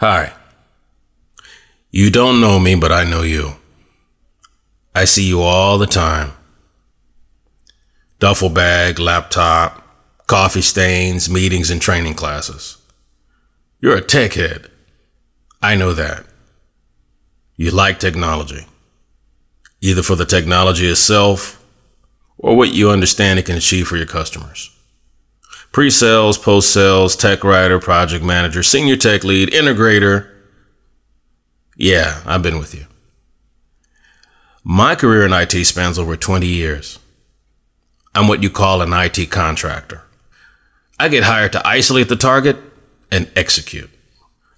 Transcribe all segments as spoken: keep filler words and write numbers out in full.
Hi. You don't know me, but I know you. I see you all the time. Duffel bag, laptop, coffee stains, meetings, and training classes. You're a tech head. I know that. You like technology, either for the technology itself or what you understand it can achieve for your customers. Pre-sales, post-sales, tech writer, project manager, senior tech lead, integrator. Yeah, I've been with you. My career in I T spans over twenty years. I'm what you call an I T contractor. I get hired to isolate the target and execute.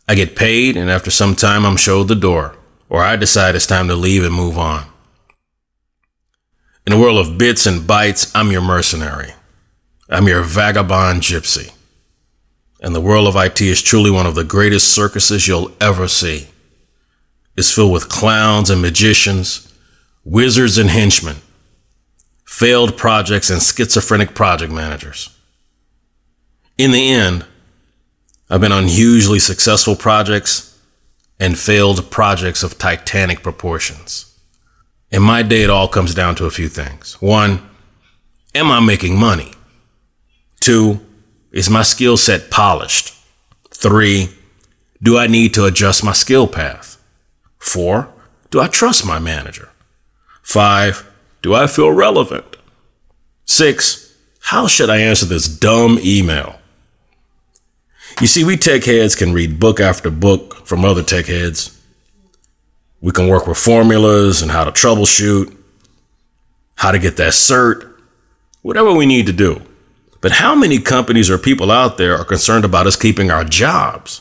I get paid, and after some time, I'm showed the door, or I decide it's time to leave and move on. In a world of bits and bytes, I'm your mercenary. I'm your vagabond gypsy. And the world of I T is truly one of the greatest circuses you'll ever see. It's filled with clowns and magicians, wizards and henchmen, failed projects and schizophrenic project managers. In the end, I've been on hugely successful projects and failed projects of titanic proportions. In my day, it all comes down to a few things. One, am I making money? Two, is my skill set polished? Three, do I need to adjust my skill path? Four, do I trust my manager? Five, do I feel relevant? Six, how should I answer this dumb email? You see, we tech heads can read book after book from other tech heads. We can work with formulas and how to troubleshoot, how to get that cert, whatever we need to do. But how many companies or people out there are concerned about us keeping our jobs?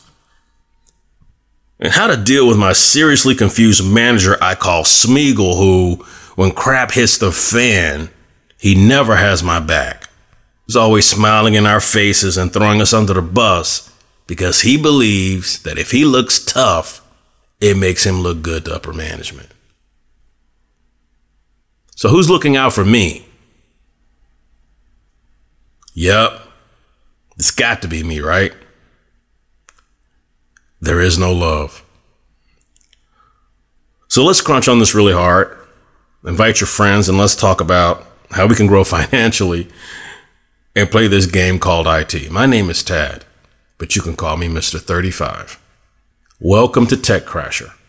And how to deal with my seriously confused manager I call Smeagol, who, when crap hits the fan, he never has my back. He's always smiling in our faces and throwing us under the bus because he believes that if he looks tough, it makes him look good to upper management. So who's looking out for me? Yep, it's got to be me, right? There is no love. So let's crunch on this really hard. Invite your friends and let's talk about how we can grow financially and play this game called I T. My name is Tad, but you can call me Mister thirty-five. Welcome to Tech Crasher.